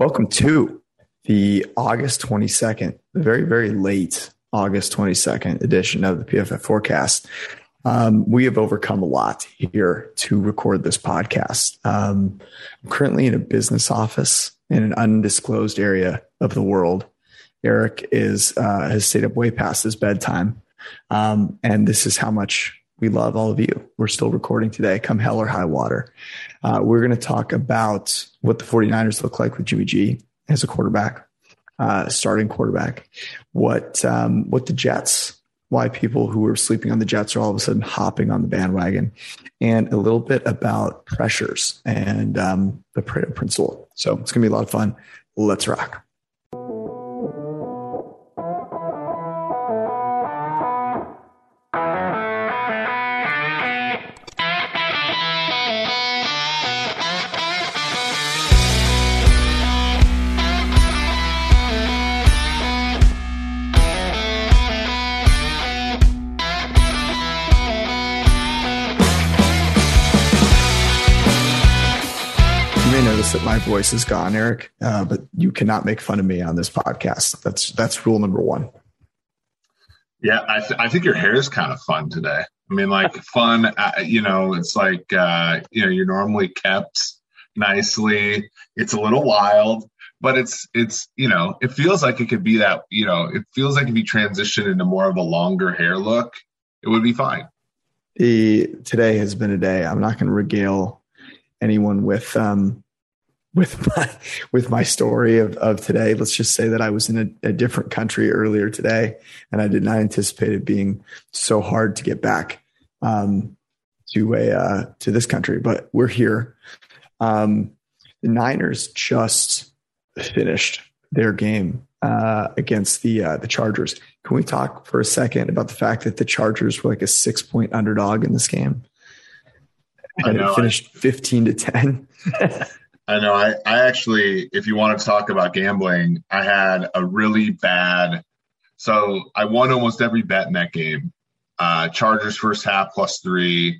Welcome to the August 22nd, the very, very late August 22nd edition of the PFF Forecast. We have overcome a lot here to record this podcast. I'm currently in a business office in an undisclosed area of the world. Eric has stayed up way past his bedtime. And this is how much we love all of you. We're still recording today, come hell or high water. We're going to talk about what the 49ers look like with Jimmy G as a quarterback, starting quarterback, what the Jets, why people who were sleeping on the Jets are all of a sudden hopping on the bandwagon, and a little bit about pressures and the Pareto principle. So it's going to be a lot of fun. Let's rock. That my voice is gone, Eric, but you cannot make fun of me on this podcast. That's rule number one. Yeah, I think your hair is kind of fun today. I mean, like fun, it's like, you're normally kept nicely. It's a little wild, but it's it feels like it could be that, it feels like if you transition into more of a longer hair look, it would be fine. Today has been a day. I'm not going to regale anyone with my story of today. Let's just say that I was in a different country earlier today, and I did not anticipate it being so hard to get back to this country, but we're here. The Niners just finished their game against the Chargers. Can we talk for a second about the fact that the Chargers were like a 6-point underdog in this game? And it finished 15-10. I know. I actually, if you want to talk about gambling, I had a really bad. So I won almost every bet in that game. Chargers first half +3,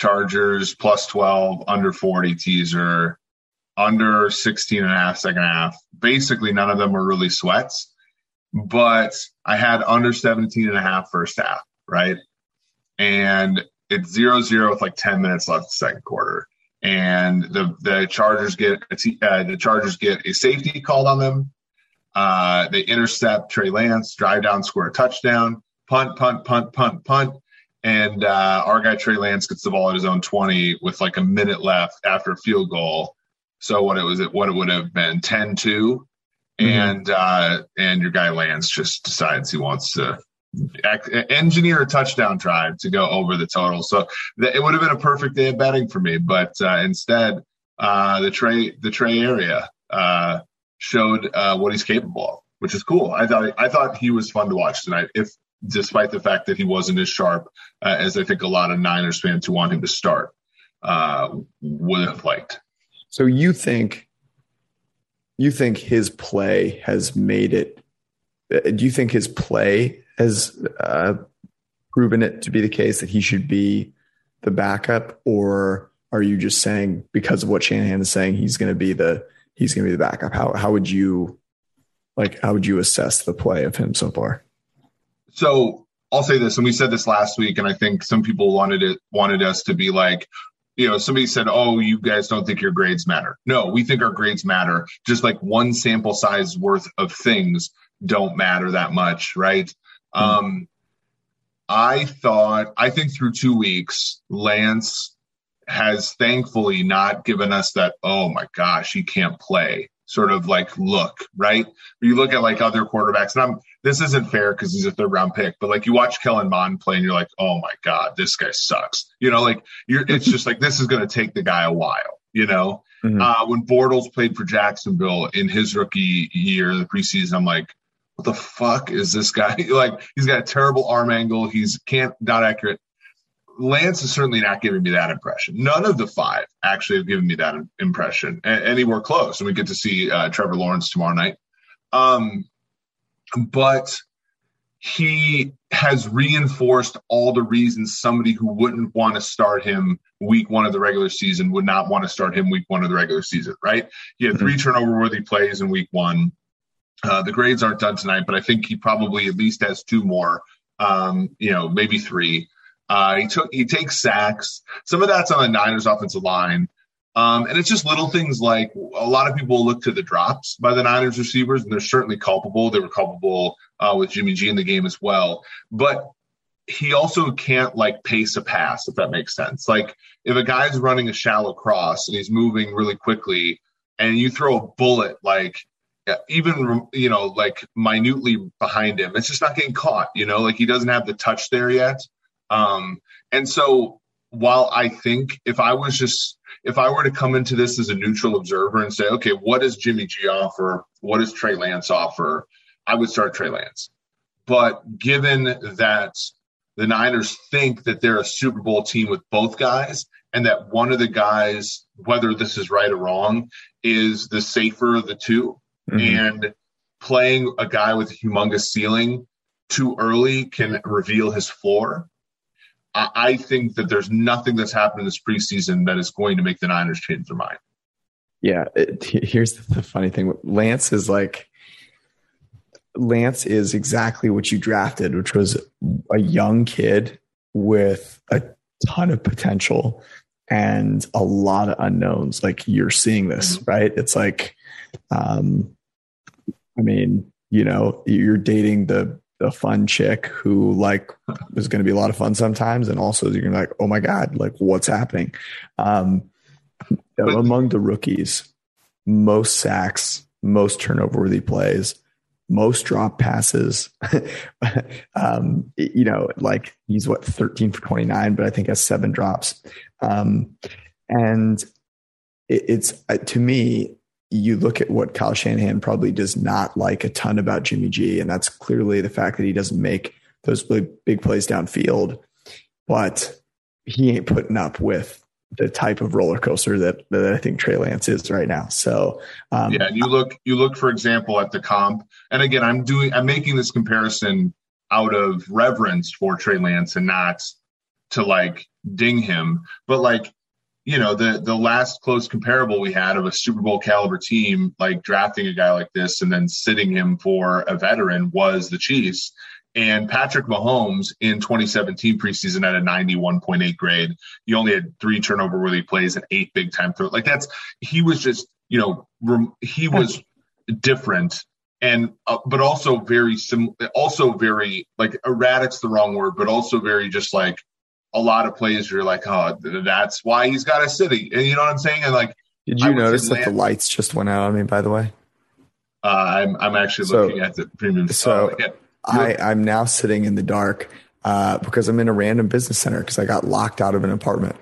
Chargers +12, under 40 teaser, under 16.5 second half. Basically, none of them were really sweats, but I had under 17.5 first half, right? And it's 0-0 with like 10 minutes left in the second quarter. And the Chargers get a safety called on them. They intercept Trey Lance, drive down, score a touchdown, punt. And our guy Trey Lance gets the ball at his own 20 with like a minute left after a field goal. So what it would have been 10-2, mm-hmm. and your guy Lance just decides he wants to engineer a touchdown drive to go over the total. So it would have been a perfect day of betting for me, but instead the Trey area showed what he's capable of, which is cool. I thought he was fun to watch tonight, despite the fact that he wasn't as sharp as I think a lot of Niners fans who want him to start would have liked. So you think his play has made it? Do you think his play has proven it to be the case that he should be the backup, or are you just saying because of what Shanahan is saying he's going to be the backup? How would you assess the play of him so far? So I'll say this, and we said this last week, and I think some people wanted us to be like, somebody said, "Oh, you guys don't think your grades matter." No, we think our grades matter. Just like one sample size worth of things don't matter that much, right? Mm-hmm. I think through 2 weeks, Lance has thankfully not given us that, oh my gosh, he can't play sort of like look, right? You look at like other quarterbacks, and this isn't fair because he's a 3rd round pick, but like you watch Kellen Mond play and you're like, oh my God, this guy sucks. It's just like, this is going to take the guy a while, Mm-hmm. When Bortles played for Jacksonville in his rookie year, the preseason, I'm like, what the fuck is this guy? Like, he's got a terrible arm angle. He's not accurate. Lance is certainly not giving me that impression. None of the 5 actually have given me that impression anywhere close. And we get to see Trevor Lawrence tomorrow night. But he has reinforced all the reasons somebody who wouldn't want to start him week one of the regular season would not want to start him week one of the regular season, right? He had 3 turnover-worthy plays in week one. The grades aren't done tonight, but I think he probably at least has 2 more, maybe 3. He takes sacks. Some of that's on the Niners offensive line. And it's just little things like a lot of people look to the drops by the Niners receivers, and they're certainly culpable. They were culpable with Jimmy G in the game as well. But he also can't, pace a pass, if that makes sense. If a guy's running a shallow cross and he's moving really quickly and you throw a bullet, minutely behind him, it's just not getting caught, he doesn't have the touch there yet. And so while I think if I were to come into this as a neutral observer and say, okay, what does Jimmy G offer? What does Trey Lance offer? I would start Trey Lance. But given that the Niners think that they're a Super Bowl team with both guys and that one of the guys, whether this is right or wrong, is the safer of the two, and playing a guy with a humongous ceiling too early can reveal his floor, I think that there's nothing that's happened this preseason that is going to make the Niners change their mind. Yeah. Here's the funny thing. Lance is exactly what you drafted, which was a young kid with a ton of potential and a lot of unknowns. You're seeing this, right? It's you're dating the fun chick who is going to be a lot of fun sometimes. And also you're gonna oh my God, what's happening? Among the rookies, most sacks, most turnover worthy plays, most drop passes, he's 13 for 29, but I think has 7 drops. And it's to me, you look at what Kyle Shanahan probably does not like a ton about Jimmy G, and that's clearly the fact that he doesn't make those big plays downfield, but he ain't putting up with the type of roller coaster that I think Trey Lance is right now. So you look, for example, at the comp, and again, I'm making this comparison out of reverence for Trey Lance and not to ding him, but the last close comparable we had of a Super Bowl caliber team, drafting a guy like this and then sitting him for a veteran was the Chiefs. And Patrick Mahomes in 2017 preseason had a 91.8 grade. He only had 3 turnover worthy plays and 8 big time throws. He was just, he was different. And, but also very similar, also very erratic's the wrong word, but also very just a lot of plays you're that's why he's got a city. And you know what I'm saying? And did you notice that the lights just went out on me, by the way? I'm actually looking at the premium. So I'm now sitting in the dark because I'm in a random business center because I got locked out of an apartment.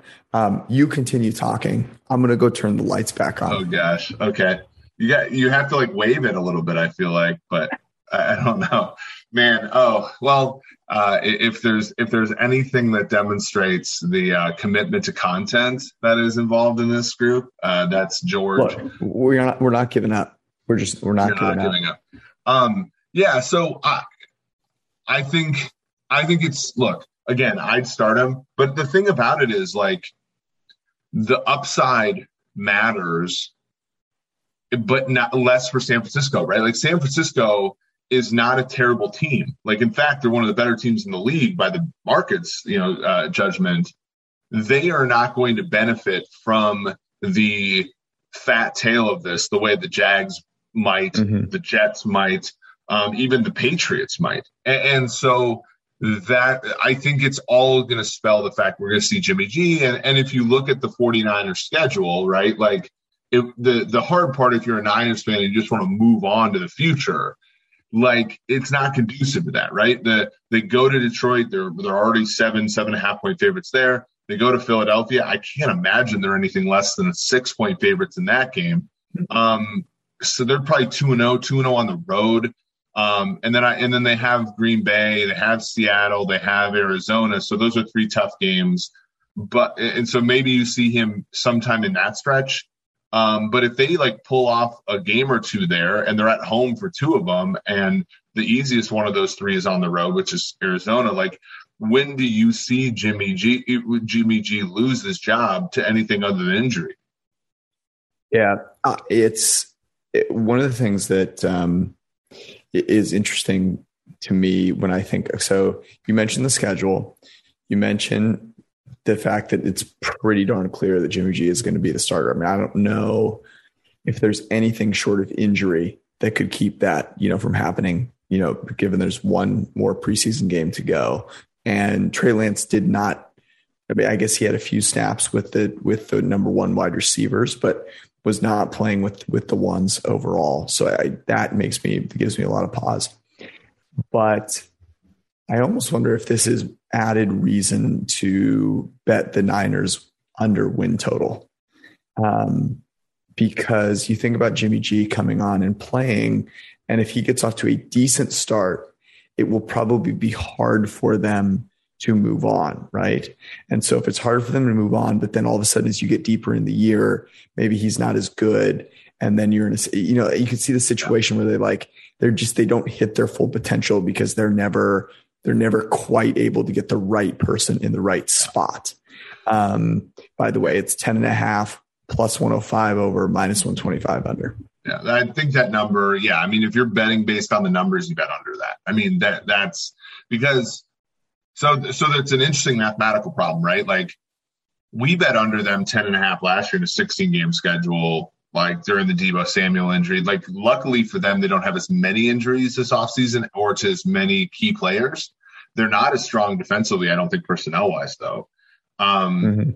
You continue talking. I'm going to go turn the lights back on. Oh gosh. Okay. You have to wave it a little bit, I feel like, but I don't know, man. Oh, well, if there's anything that demonstrates the commitment to content that is involved in this group, that's George. Look, we're not giving up. We're not giving up. Yeah. So I think it's, look, again, I'd start him, but the thing about it is the upside matters, but not less for San Francisco, right? San Francisco is not a terrible team. In fact, they're one of the better teams in the league by the market's, judgment. They are not going to benefit from the fat tail of this the way the Jags might, the Jets might, even the Patriots might. And so that, I think it's all going to spell the fact we're going to see Jimmy G. And if you look at the 49ers schedule, right, the hard part, if you're a Niners fan and you just want to move on to the future, it's not conducive to that, right? They go to Detroit. They're already 7.5 point favorites there. They go to Philadelphia. I can't imagine they're anything less than a 6-point favorites in that game. So they're probably 2-0 on the road. And then they have Green Bay, they have Seattle, they have Arizona. So those are 3 tough games, so maybe you see him sometime in that stretch. But if they pull off a game or two there and they're at home for 2 of them and the easiest one of those three is on the road, which is Arizona. Like, when do you see Jimmy G lose this job to anything other than injury? Yeah, it's one of the things that is interesting to me when I think. So you mentioned the schedule. You mentioned the fact that it's pretty darn clear that Jimmy G is going to be the starter. I mean, I don't know if there's anything short of injury that could keep that, you know, from happening, you know, given there's one more preseason game to go. And Trey Lance did not, I mean, I guess he had a few snaps with the number one wide receivers, but was not playing with the ones overall. So that gives me a lot of pause, but I almost wonder if this is added reason to bet the Niners under win total. Because you think about Jimmy G coming on and playing, and if he gets off to a decent start, it will probably be hard for them to move on, right? And so if it's hard for them to move on, but then all of a sudden as you get deeper in the year, maybe he's not as good. And then you're in a, you know, you can see the situation where they don't hit their full potential because they're never quite able to get the right person in the right spot. By the way, it's 10.5 plus 105 over, minus 125 under. Yeah, I think that number. Yeah, I mean, if you're betting based on the numbers, you bet under that. I mean, that's because so that's an interesting mathematical problem, right? Like, we bet under them 10.5 last year in a 16-game schedule, like during the Deebo Samuel injury. Like, luckily for them, they don't have as many injuries this offseason or to as many key players. They're not as strong defensively, I don't think, personnel-wise, though. Mm-hmm.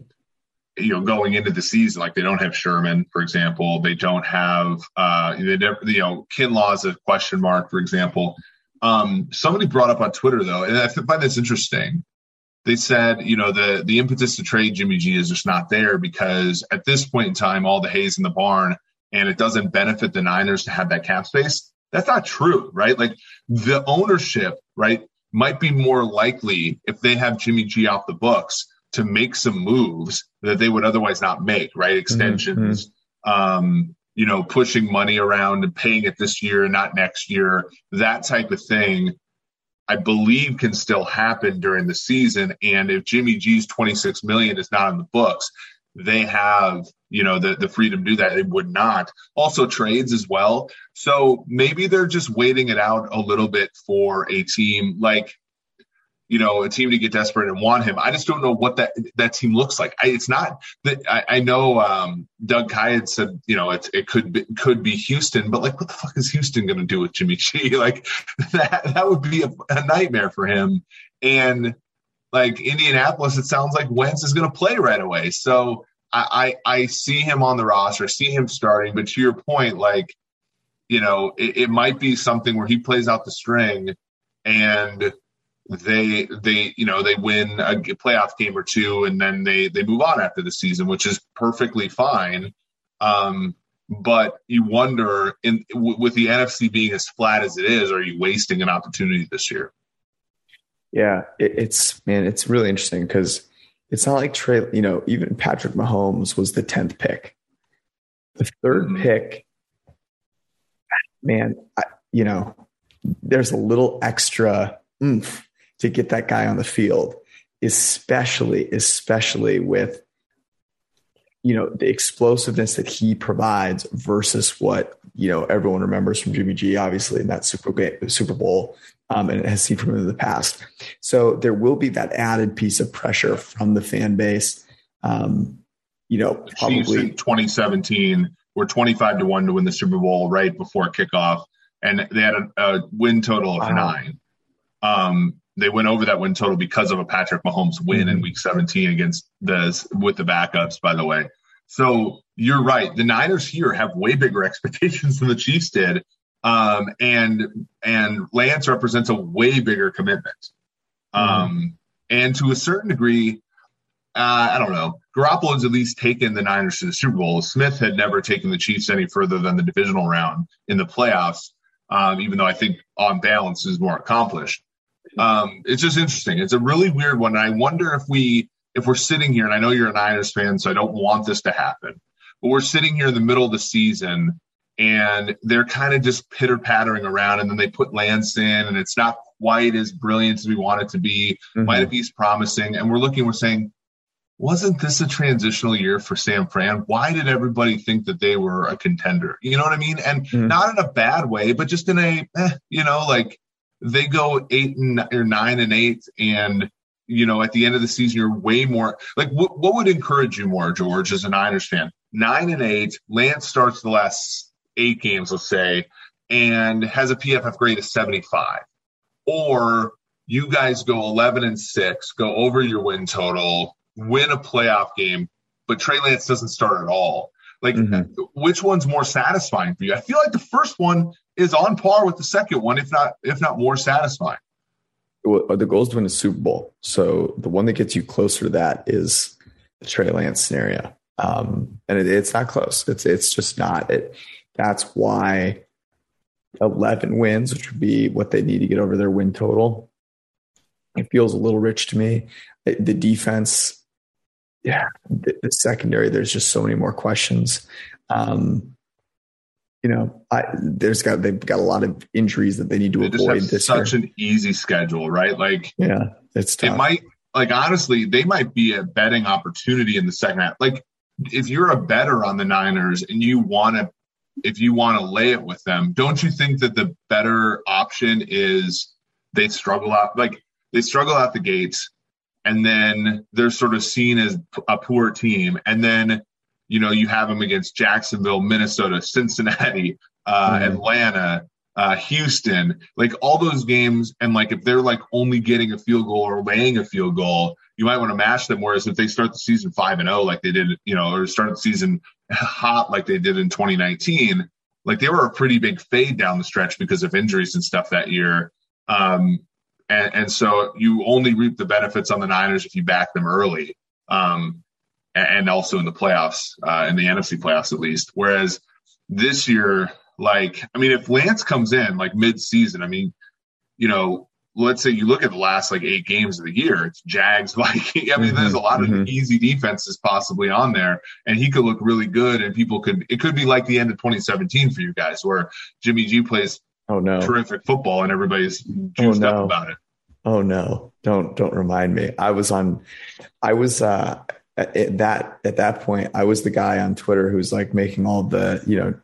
You know, going into the season, like, they don't have Sherman, for example. They don't have, Kinlaw is a question mark, for example. Somebody brought up on Twitter, though, and I find this interesting. They said, you know, the impetus to trade Jimmy G is just not there because at this point in time, all the hay's in the barn and it doesn't benefit the Niners to have that cap space. That's not true, right? Like, the ownership, right, might be more likely if they have Jimmy G off the books to make some moves that they would otherwise not make, right? Extensions, you know, pushing money around and paying it this year and not next year, that type of thing, I believe, can still happen during the season. And if Jimmy G's $26 million is not on the books, they have, you know, the freedom to do that. It would not. Also trades as well. So maybe they're just waiting it out a little bit for a team like, you know, a team to get desperate and want him. I just don't know what that team looks like. I know Doug Kyed said, you know, it could be Houston, but like, what the fuck is Houston going to do with Jimmy G? Like, that would be a nightmare for him. And like Indianapolis, it sounds like Wentz is going to play right away. So I see him on the roster, see him starting. But to your point, like, you know, it might be something where he plays out the string and they you know, they win a playoff game or two and then they move on after the season, which is perfectly fine. But you wonder, with the NFC being as flat as it is, are you wasting an opportunity this year? Yeah, it's really interesting because it's not like Trey, you know, even Patrick Mahomes was the 10th pick. The third pick, man, you know, there's a little extra oomph to get that guy on the field, especially with, you know, the explosiveness that he provides versus what, you know, everyone remembers from Jimmy G, obviously, in that Super Bowl, and has seen from him in the past. So there will be that added piece of pressure from the fan base. You know, probably 2017 were 25-1 to win the Super Bowl right before kickoff, and they had a win total of 9. They went over that win total because of a Patrick Mahomes win in Week 17 against with the backups, by the way. So you're right. The Niners here have way bigger expectations than the Chiefs did. And Lance represents a way bigger commitment. And to a certain degree, I don't know, Garoppolo's at least taken the Niners to the Super Bowl. Smith had never taken the Chiefs any further than the divisional round in the playoffs, even though I think on balance is more accomplished. It's just interesting. It's a really weird one. And I wonder if we're sitting here, and I know you're a Niners fan, so I don't want this to happen, but we're sitting here in the middle of the season and they're kind of just pitter-pattering around, and then they put Lance in, and it's not quite as brilliant as we want it to be, might be as promising, and we're saying, wasn't this a transitional year for San Fran? Why did everybody think that they were a contender? You know what I mean? And not in a bad way, but just in a, they go 8 and 9 or 9 and 8, and at the end of the season, you're way more like, what would encourage you more, George, as a Niners fan? 9 and 8, Lance starts the last 8 games, let's say, and has a PFF grade of 75, or you guys go 11 and 6, go over your win total, win a playoff game, but Trey Lance doesn't start at all. Like, which one's more satisfying for you? I feel like the first one is on par with the second one, if not more satisfying. Well, the goal is to win a Super Bowl. So the one that gets you closer to that is the Trey Lance scenario. And it's not close. It's just not. That's why 11 wins, which would be what they need to get over their win total, it feels a little rich to me. The defense, the secondary, there's just so many more questions. They've got a lot of injuries that they need to avoid this year. Such an easy schedule, right? Like, yeah, it's tough. It might, like, honestly, they might be a betting opportunity in the second half. Like, if you're a bettor on the Niners and if you want to lay it with them, don't you think that the better option is they struggle out the gates, and then they're sort of seen as a poor team, and then you have them against Jacksonville, Minnesota, Cincinnati, Atlanta, Houston, like all those games. And like, if they're like only getting a field goal or weighing a field goal, you might want to mash them. Whereas if they start the season 5-0, like they did, or start the season hot, like they did in 2019, like they were a pretty big fade down the stretch because of injuries and stuff that year. And so you only reap the benefits on the Niners if you back them early. And also in the playoffs, in the NFC playoffs at least. Whereas this year, if Lance comes in like mid-season, let's say you look at the last 8 games of the year, it's Jags, there's a lot of easy defenses possibly on there, and he could look really good, and it could be like the end of 2017 for you guys, where Jimmy G plays terrific football and everybody's juiced up about it. Oh no, don't remind me. I was At that point, I was the guy on Twitter who's making all the,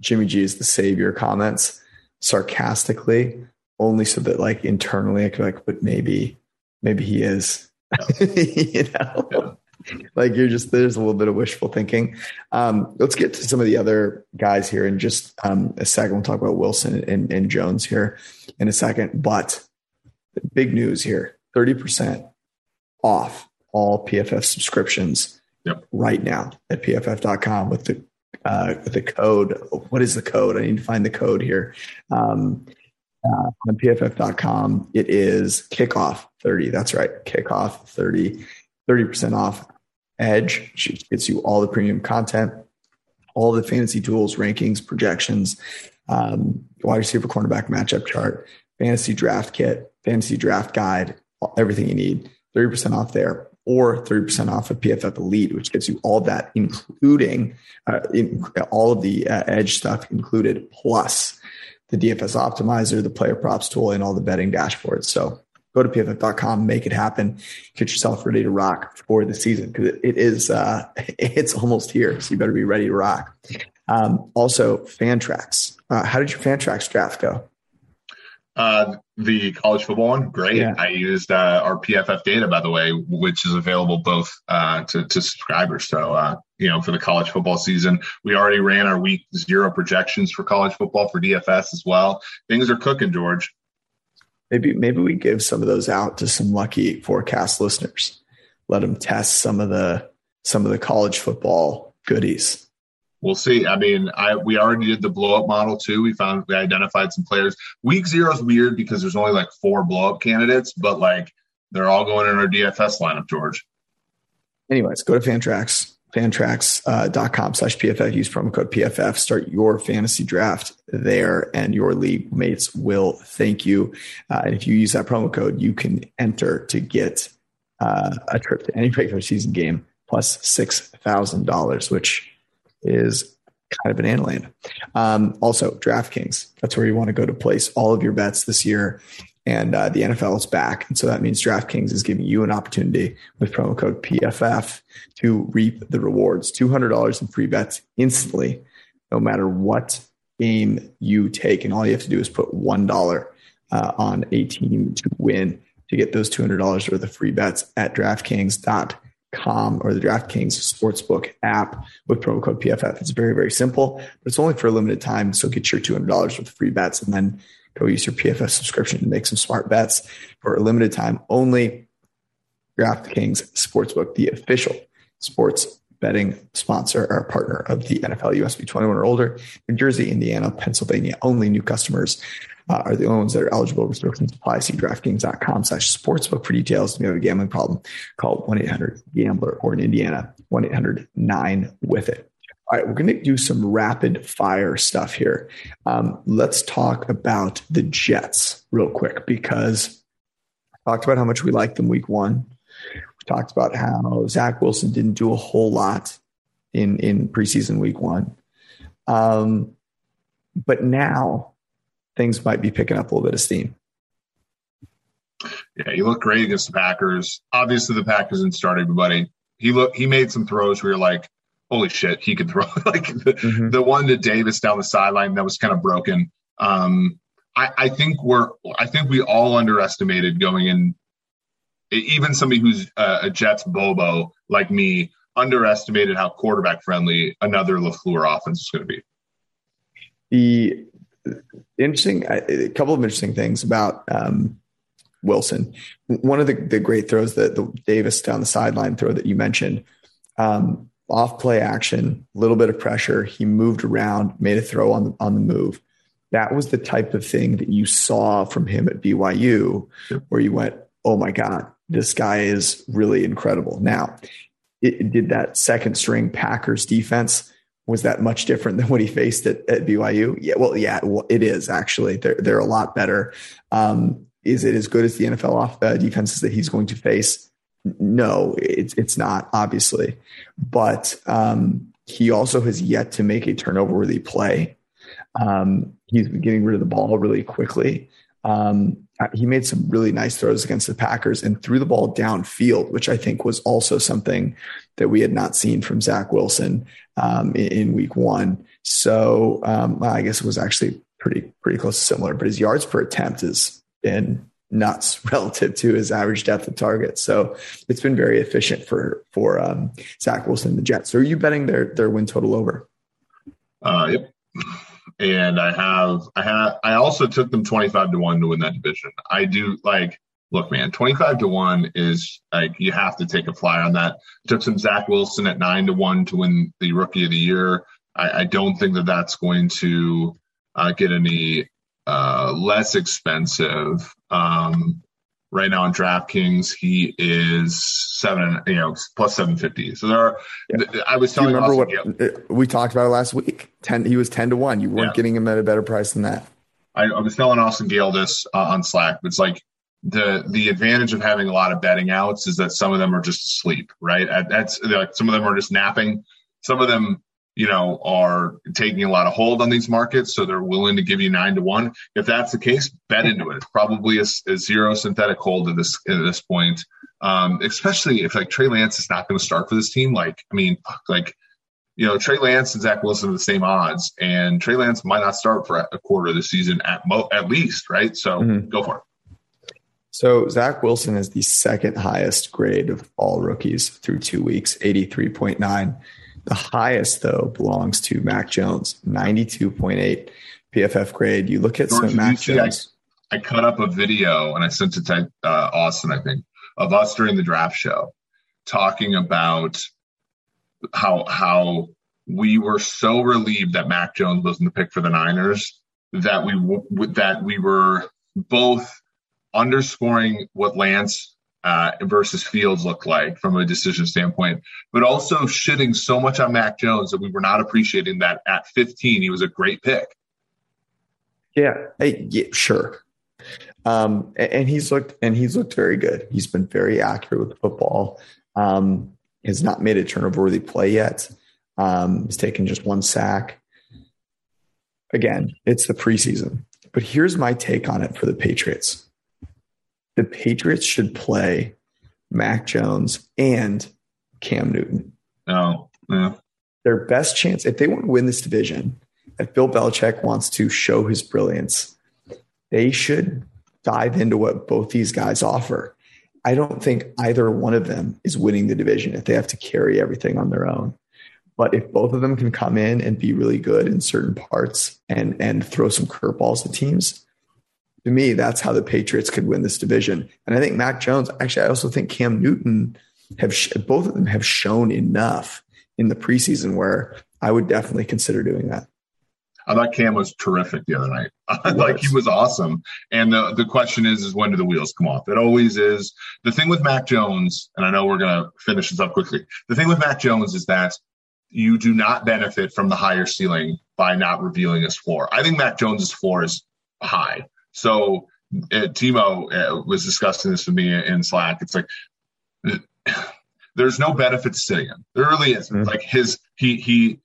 Jimmy G is the savior comments sarcastically, only so that internally I could but maybe he is, you're just, there's a little bit of wishful thinking. Let's get to some of the other guys here in just a second. We'll talk about Wilson and Jones here in a second, but big news here, 30% off all PFF subscriptions right now at pff.com with the code. What is the code? I need to find the code here. On pff.com, it is kickoff 30. That's right. Kickoff 30, 30% off Edge. It gets you all the premium content, all the fantasy tools, rankings, projections, wide receiver cornerback matchup chart, fantasy draft kit, fantasy draft guide, everything you need. 30% off there, or 30% off of PFF Elite, which gives you all that, including all of the Edge stuff included, plus the DFS Optimizer, the player props tool, and all the betting dashboards. So go to pff.com, make it happen, get yourself ready to rock for the season, because it's almost here, so you better be ready to rock. Also, Fantrax. How did your Fantrax draft go? The college football one, great. Yeah. I used our PFF data, by the way, which is available both to subscribers. So, for the college football season, we already ran our week 0 projections for college football for DFS as well. Things are cooking, George. Maybe we give some of those out to some lucky forecast listeners. Let them test some of the college football goodies. We'll see. We already did the blow-up model too. We identified some players. Week 0 is weird because there's only 4 blow-up candidates, but they're all going in our DFS lineup, George. Anyways, go to Fantrax.com /PFF. Use promo code PFF. Start your fantasy draft there, and your league mates will thank you. And if you use that promo code, you can enter to get a trip to any regular season game plus $6,000, which is kind of banana land. Also, DraftKings, that's where you want to go to place all of your bets this year. And the NFL is back. And so that means DraftKings is giving you an opportunity with promo code PFF to reap the rewards. $200 in free bets instantly, no matter what game you take. And all you have to do is put $1 on a team to win to get those $200 worth of free bets at DraftKings.com or the DraftKings Sportsbook app with promo code PFF. It's very, very simple, but it's only for a limited time. So get your $200 worth of free bets and then go use your PFF subscription to make some smart bets for a limited time only. DraftKings Sportsbook, the official sports betting sponsor or partner of the NFL. You must be 21 or older. New Jersey, Indiana, Pennsylvania. Only new customers are the only ones that are eligible. Restrictions apply. See DraftKings.com/sportsbook for details. If you have a gambling problem, call 1-800-GAMBLER or in Indiana, 1-800-9-WITH-IT. All right, we're going to do some rapid fire stuff here. Let's talk about the Jets real quick, because I talked about how much we liked them week one. We talked about how Zach Wilson didn't do a whole lot in preseason week one. But now things might be picking up a little bit of steam. Yeah, he looked great against the Packers. Obviously, the Packers didn't start everybody. He made some throws where you're like, holy shit, he could throw like the one to Davis down the sideline that was kind of broken. I think we all underestimated going in. Even somebody who's a Jets Bobo like me underestimated how quarterback friendly another LaFleur offense is going to be. A couple of interesting things about Wilson. One of the great throws that the Davis down the sideline throw that you mentioned. Off play action, a little bit of pressure. He moved around, made a throw on the move. That was the type of thing that you saw from him at BYU, where you went, oh my God, this guy is really incredible. Now, did that second string Packers defense, was that much different than what he faced at BYU? Yeah, well, it is actually. They're a lot better. Is it as good as the NFL defenses that he's going to face? No, it's not, obviously, but he also has yet to make a turnover-worthy play. He's been getting rid of the ball really quickly. He made some really nice throws against the Packers and threw the ball downfield, which I think was also something that we had not seen from Zach Wilson in week one. So I guess it was actually pretty close to similar, but his yards per attempt has been nuts relative to his average depth of target. So it's been very efficient for Zach Wilson and the Jets. So are you betting their win total over? Yep. And I also took them 25-1 to win that division. I do look, man, 25-1 is you have to take a flyer on that. I took some Zach Wilson at 9-1 to win the Rookie of the Year. I don't think that's going to get any less expensive. Right now on DraftKings, he is plus 750. So there are. Yeah. I was telling you, remember Austin, we talked about it last week. He was 10-1. You weren't getting him at a better price than that. I was telling Austin Gale this on Slack. It's like the advantage of having a lot of betting outs is that some of them are just asleep, right? Some of them are just napping. Some of them, are taking a lot of hold on these markets, so they're willing to give you 9-1. If that's the case, bet into it. It's probably a zero synthetic hold at this point, especially if Trey Lance is not going to start for this team. Trey Lance and Zach Wilson are the same odds, and Trey Lance might not start for a quarter of the season at least, right? So go for it. So Zach Wilson is the second highest grade of all rookies through 2 weeks, 83.9. The highest, though, belongs to Mac Jones, 92.8 PFF grade. You look at some Mac Jones. I cut up a video, and I sent it to Austin, I think, of us during the draft show talking about how we were so relieved that Mac Jones wasn't the pick for the Niners that we were both underscoring what Lance versus Fields look like from a decision standpoint, but also shitting so much on Mac Jones that we were not appreciating that at 15, he was a great pick. Yeah, sure. And he's looked very good. He's been very accurate with the football. Has not made a turnover-worthy play yet. He's taken just one sack. Again, it's the preseason. But here's my take on it for the Patriots. The Patriots should play Mac Jones and Cam Newton. Oh, yeah. Their best chance, if they want to win this division, if Bill Belichick wants to show his brilliance, they should dive into what both these guys offer. I don't think either one of them is winning the division if they have to carry everything on their own. But if both of them can come in and be really good in certain parts and throw some curveballs to teams, to me, that's how the Patriots could win this division. And I think Mac Jones, actually, I also think Cam Newton, both of them have shown enough in the preseason where I would definitely consider doing that. I thought Cam was terrific the other night. Like, he was awesome. And the question is when do the wheels come off? It always is. The thing with Mac Jones, and I know we're going to finish this up quickly. The thing with Mac Jones is that you do not benefit from the higher ceiling by not revealing his floor. I think Mac Jones's floor is high. So Timo was discussing this with me in Slack. It's like there's no benefit to sitting him. There really isn't. Mm-hmm. Like he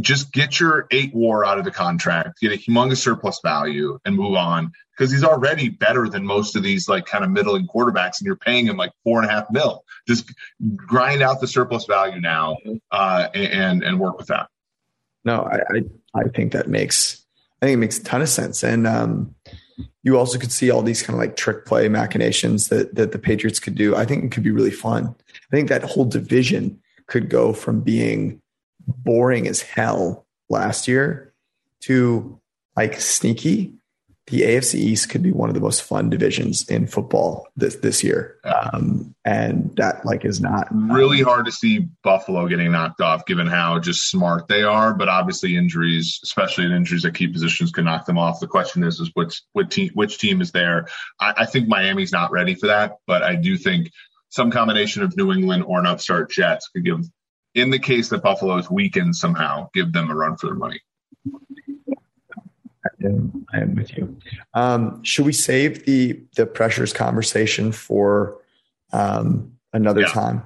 just get your 8 WAR out of the contract, get a humongous surplus value, and move on because he's already better than most of these like kind of middling quarterbacks, and you're paying him like $4.5 million. Just grind out the surplus value now and work with that. No, I think that makes it makes a ton of sense. And you also could see all these kind of like trick play machinations that the Patriots could do. I think it could be really fun. I think that whole division could go from being boring as hell last year to like sneaky. The AFC East could be one of the most fun divisions in football this year. And that like is not really hard to see Buffalo getting knocked off given how just smart they are, but obviously injuries, especially in injuries at key positions, can knock them off. The question is which team is there? I think Miami's not ready for that, but I do think some combination of New England or an upstart Jets could give, in the case that Buffalo is weakened somehow, give them a run for their money. I am with you. Should we save the pressures conversation for another time?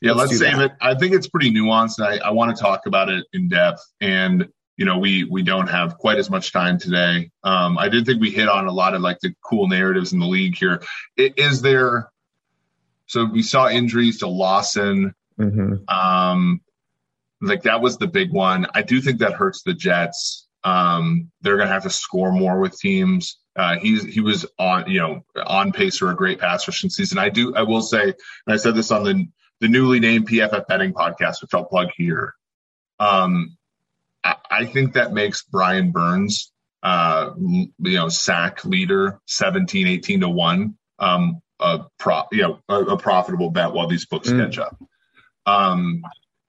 Yeah, let's save it. I think it's pretty nuanced. I want to talk about it in depth, and you know, we don't have quite as much time today. I did think we hit on a lot of like the cool narratives in the league here. So we saw injuries to Lawson. Mm-hmm. Like that was the big one. I do think that hurts the Jets. They're going to have to score more with teams. He was on pace for a great pass rushing season. I will say, and I said this on the newly named PFF betting podcast, which I'll plug here. I think that makes Brian Burns, sack leader, 17-18 to 1, a profitable bet while these books catch up.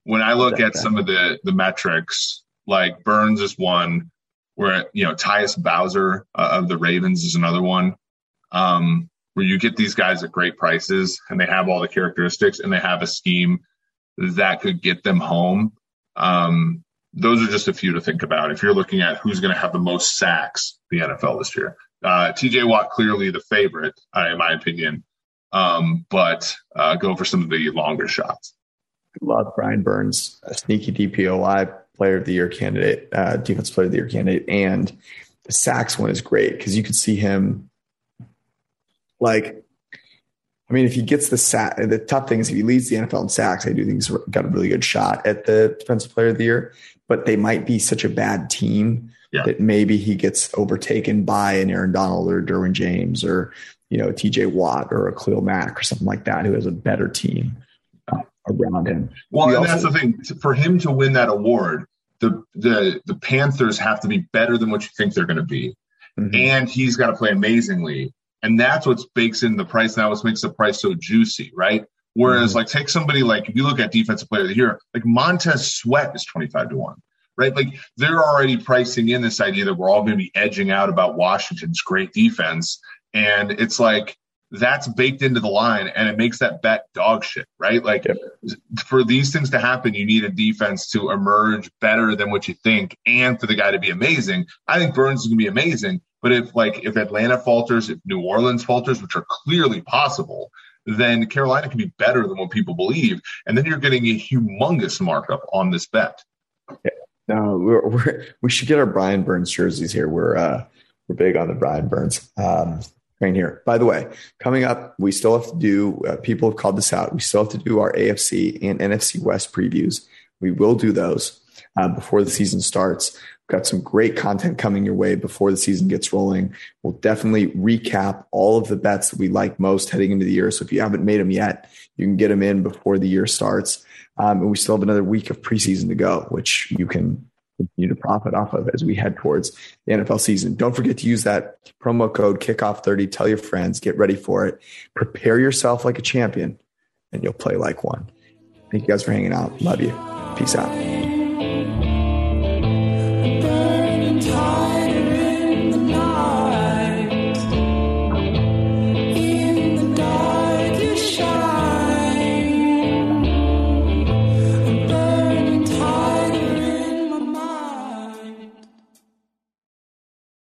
When I look at some of the metrics, like Burns is one where, Tyus Bowser of the Ravens is another one where you get these guys at great prices and they have all the characteristics and they have a scheme that could get them home. Those are just a few to think about. If you're looking at who's going to have the most sacks, the NFL this year, TJ Watt, clearly the favorite, in my opinion. But go for some of the longer shots. Love Brian Burns, a sneaky DPOY player of the year candidate, defense player of the year candidate. And the sacks one is great because you could see him if he gets the sack, the tough thing is if he leads the NFL in sacks, I do think he's got a really good shot at the defensive player of the year, but they might be such a bad team that maybe he gets overtaken by an Aaron Donald or Derwin James or, TJ Watt or a Khalil Mack or something like that, who has a better team around him. Well, that's the thing. For him to win that award, the Panthers have to be better than what you think they're going to be. Mm-hmm. And he's got to play amazingly. And that's what bakes in the price. And that what makes the price so juicy, right? Whereas, take somebody like, if you look at defensive player of the year, like Montez Sweat is 25 to 1, right? Like, they're already pricing in this idea that we're all going to be edging out about Washington's great defense. And it's like, that's baked into the line, and it makes that bet dog shit, right? Like, for these things to happen, you need a defense to emerge better than what you think, and for the guy to be amazing. I think Burns is going to be amazing, but if Atlanta falters, if New Orleans falters, which are clearly possible, then Carolina can be better than what people believe, and then you're getting a humongous markup on this bet. Yeah. No, we should get our Brian Burns jerseys here. We're big on the Brian Burns train here. By the way, coming up, we still have to do, people have called this out, we still have to do our AFC and NFC West previews. We will do those before the season starts. We've got some great content coming your way before the season gets rolling. We'll definitely recap all of the bets that we like most heading into the year. So if you haven't made them yet, you can get them in before the year starts. And we still have another week of preseason to go, which you can continue to profit off of as we head towards the NFL season. Don't forget to use that promo code KICKOFF30. Tell your friends, get ready for it. Prepare yourself like a champion, and you'll play like one. Thank you guys for hanging out. Love you. Peace out.